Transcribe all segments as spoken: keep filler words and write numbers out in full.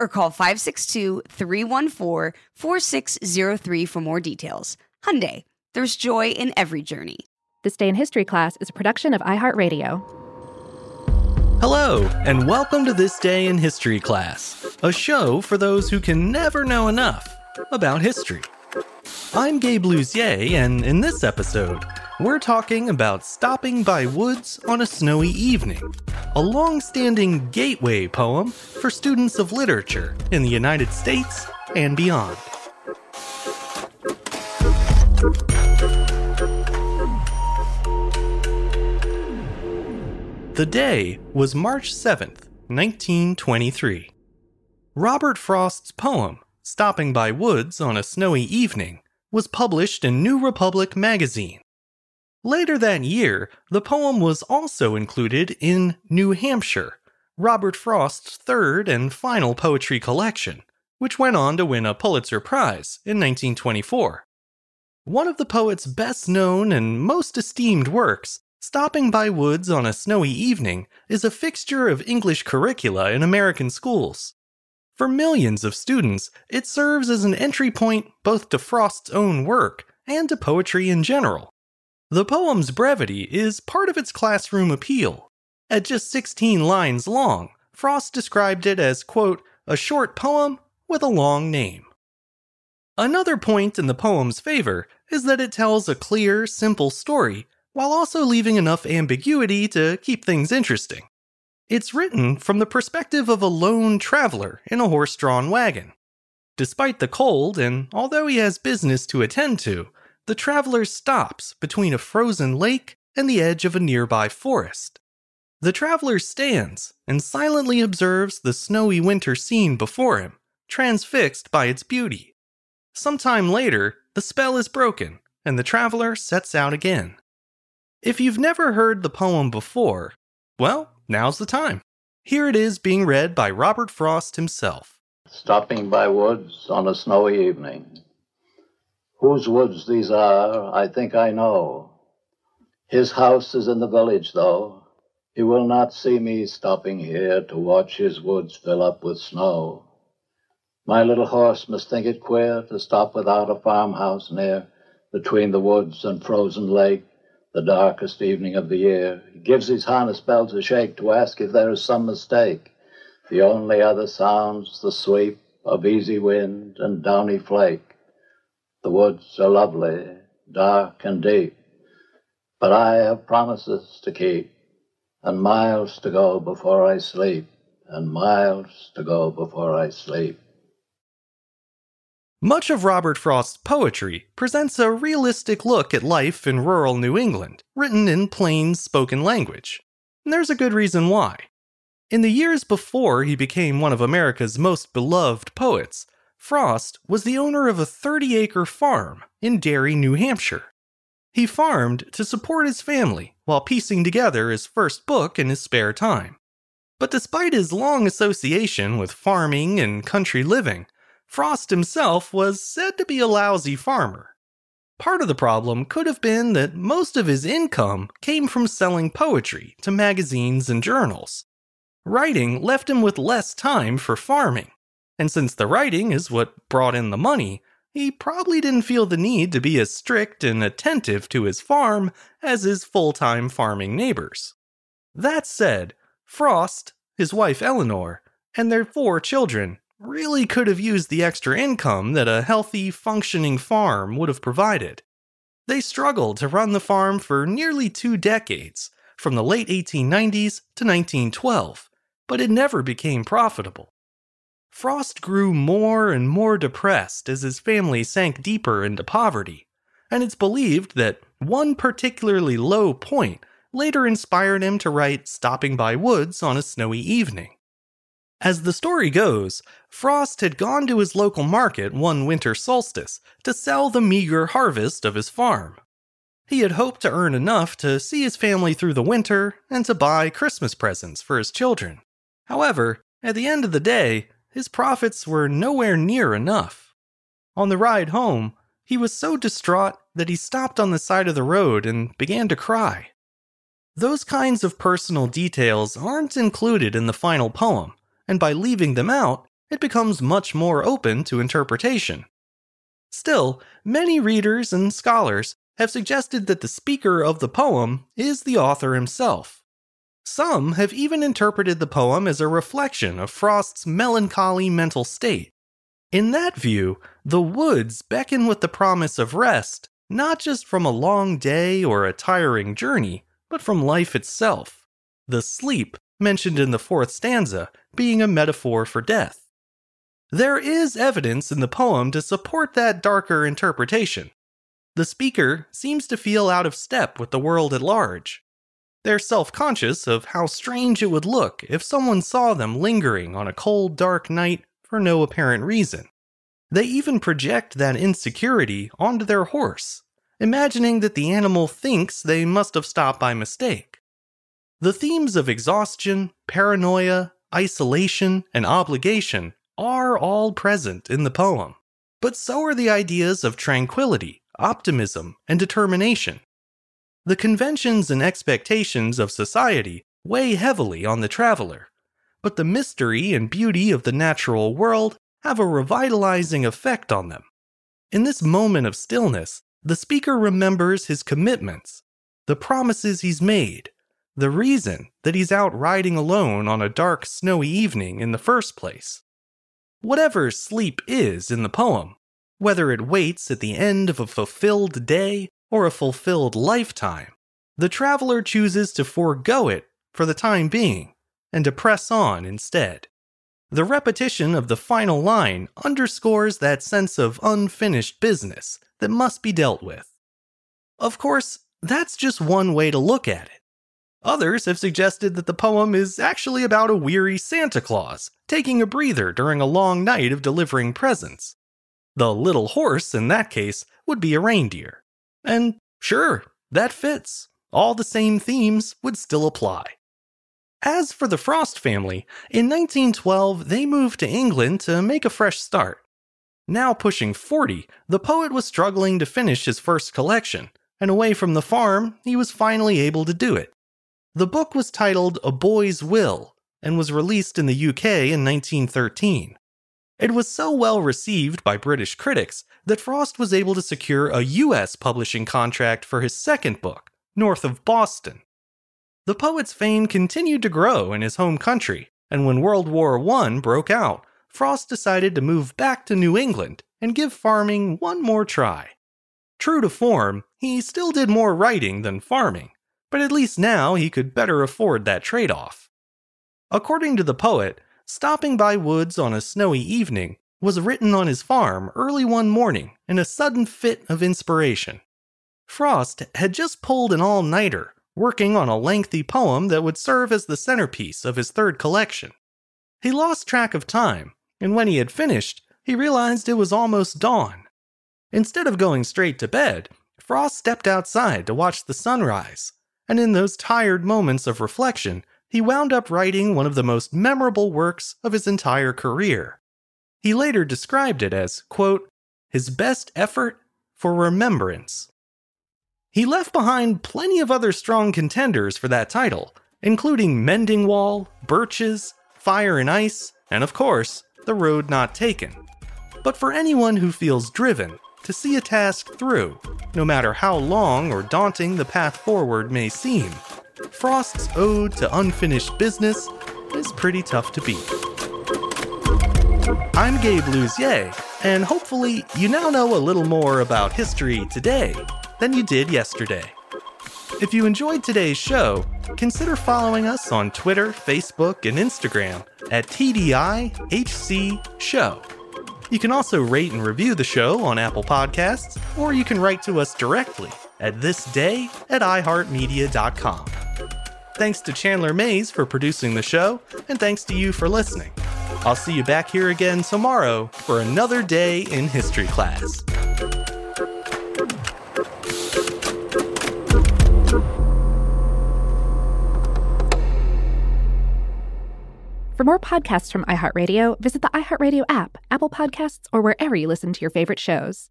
or call five six two, three one four, four six zero three for more details. Hyundai, there's joy in every journey. This Day in History class is a production of iHeartRadio. Hello, and welcome to This Day in History class, a show for those who can never know enough about history. I'm Gabe Lussier, and in this episode, we're talking about Stopping by Woods on a Snowy Evening, a long-standing gateway poem for students of literature in the United States and beyond. The day was March seventh, nineteen twenty-three. Robert Frost's poem, Stopping by Woods on a Snowy Evening, was published in New Republic magazine. Later that year, the poem was also included in New Hampshire, Robert Frost's third and final poetry collection, which went on to win a Pulitzer Prize in nineteen twenty-four. One of the poet's best-known and most esteemed works, Stopping by Woods on a Snowy Evening, is a fixture of English curricula in American schools. For millions of students, it serves as an entry point both to Frost's own work and to poetry in general. The poem's brevity is part of its classroom appeal. At just sixteen lines long, Frost described it as, quote, a short poem with a long name. Another point in the poem's favor is that it tells a clear, simple story while also leaving enough ambiguity to keep things interesting. It's written from the perspective of a lone traveler in a horse-drawn wagon. Despite the cold, and although he has business to attend to, the traveler stops between a frozen lake and the edge of a nearby forest. The traveler stands and silently observes the snowy winter scene before him, transfixed by its beauty. Sometime later, the spell is broken, and the traveler sets out again. If you've never heard the poem before, well, now's the time. Here it is being read by Robert Frost himself. Stopping by woods on a snowy evening. Whose woods these are, I think I know. His house is in the village, though. He will not see me stopping here to watch his woods fill up with snow. My little horse must think it queer to stop without a farmhouse near, between the woods and frozen lake, the darkest evening of the year. He gives his harness bells a shake to ask if there is some mistake. The only other sounds, the sweep of easy wind and downy flake. The woods are lovely, dark and deep. But I have promises to keep, and miles to go before I sleep, and miles to go before I sleep. Much of Robert Frost's poetry presents a realistic look at life in rural New England, written in plain spoken language. And there's a good reason why. In the years before he became one of America's most beloved poets, Frost was the owner of a thirty-acre farm in Derry, New Hampshire. He farmed to support his family while piecing together his first book in his spare time. But despite his long association with farming and country living, Frost himself was said to be a lousy farmer. Part of the problem could have been that most of his income came from selling poetry to magazines and journals. Writing left him with less time for farming, and since the writing is what brought in the money, he probably didn't feel the need to be as strict and attentive to his farm as his full-time farming neighbors. That said, Frost, his wife Eleanor, and their four children really could have used the extra income that a healthy, functioning farm would have provided. They struggled to run the farm for nearly two decades, from the late eighteen nineties to nineteen twelve, but it never became profitable. Frost grew more and more depressed as his family sank deeper into poverty, and it's believed that one particularly low point later inspired him to write Stopping by Woods on a Snowy Evening. As the story goes, Frost had gone to his local market one winter solstice to sell the meager harvest of his farm. He had hoped to earn enough to see his family through the winter and to buy Christmas presents for his children. However, at the end of the day, his profits were nowhere near enough. On the ride home, he was so distraught that he stopped on the side of the road and began to cry. Those kinds of personal details aren't included in the final poem, and by leaving them out, it becomes much more open to interpretation. Still, many readers and scholars have suggested that the speaker of the poem is the author himself. Some have even interpreted the poem as a reflection of Frost's melancholy mental state. In that view, the woods beckon with the promise of rest, not just from a long day or a tiring journey, but from life itself. The sleep mentioned in the fourth stanza being a metaphor for death. There is evidence in the poem to support that darker interpretation. The speaker seems to feel out of step with the world at large. They're self-conscious of how strange it would look if someone saw them lingering on a cold, dark night for no apparent reason. They even project that insecurity onto their horse, imagining that the animal thinks they must have stopped by mistake. The themes of exhaustion, paranoia, isolation, and obligation are all present in the poem, but so are the ideas of tranquility, optimism, and determination. The conventions and expectations of society weigh heavily on the traveler, but the mystery and beauty of the natural world have a revitalizing effect on them. In this moment of stillness, the speaker remembers his commitments, the promises he's made, the reason that he's out riding alone on a dark, snowy evening in the first place. Whatever sleep is in the poem, whether it waits at the end of a fulfilled day or a fulfilled lifetime, the traveler chooses to forego it for the time being and to press on instead. The repetition of the final line underscores that sense of unfinished business that must be dealt with. Of course, that's just one way to look at it. Others have suggested that the poem is actually about a weary Santa Claus taking a breather during a long night of delivering presents. The little horse, in that case, would be a reindeer. And sure, that fits. All the same themes would still apply. As for the Frost family, in nineteen twelve they moved to England to make a fresh start. Now pushing forty, the poet was struggling to finish his first collection, and away from the farm, he was finally able to do it. The book was titled A Boy's Will and was released in the U K in nineteen thirteen. It was so well received by British critics that Frost was able to secure a U S publishing contract for his second book, North of Boston. The poet's fame continued to grow in his home country, and when World War One broke out, Frost decided to move back to New England and give farming one more try. True to form, he still did more writing than farming, but at least now he could better afford that trade-off. According to the poet, Stopping by Woods on a Snowy Evening was written on his farm early one morning in a sudden fit of inspiration. Frost had just pulled an all-nighter, working on a lengthy poem that would serve as the centerpiece of his third collection. He lost track of time, and when he had finished, he realized it was almost dawn. Instead of going straight to bed, Frost stepped outside to watch the sunrise, and in those tired moments of reflection, he wound up writing one of the most memorable works of his entire career. He later described it as, quote, his best effort for remembrance. He left behind plenty of other strong contenders for that title, including Mending Wall, Birches, Fire and Ice, and of course, The Road Not Taken. But for anyone who feels driven to see a task through, no matter how long or daunting the path forward may seem, Frost's ode to unfinished business is pretty tough to beat. I'm Gabe Lussier, and hopefully you now know a little more about history today than you did yesterday. If you enjoyed today's show, consider following us on Twitter, Facebook, and Instagram at T D I H C Show. You can also rate and review the show on Apple Podcasts, or you can write to us directly at this day at i heart media dot com. Thanks to Chandler Mays for producing the show, and thanks to you for listening. I'll see you back here again tomorrow for another day in history class. For more podcasts from iHeartRadio, visit the iHeartRadio app, Apple Podcasts, or wherever you listen to your favorite shows.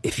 If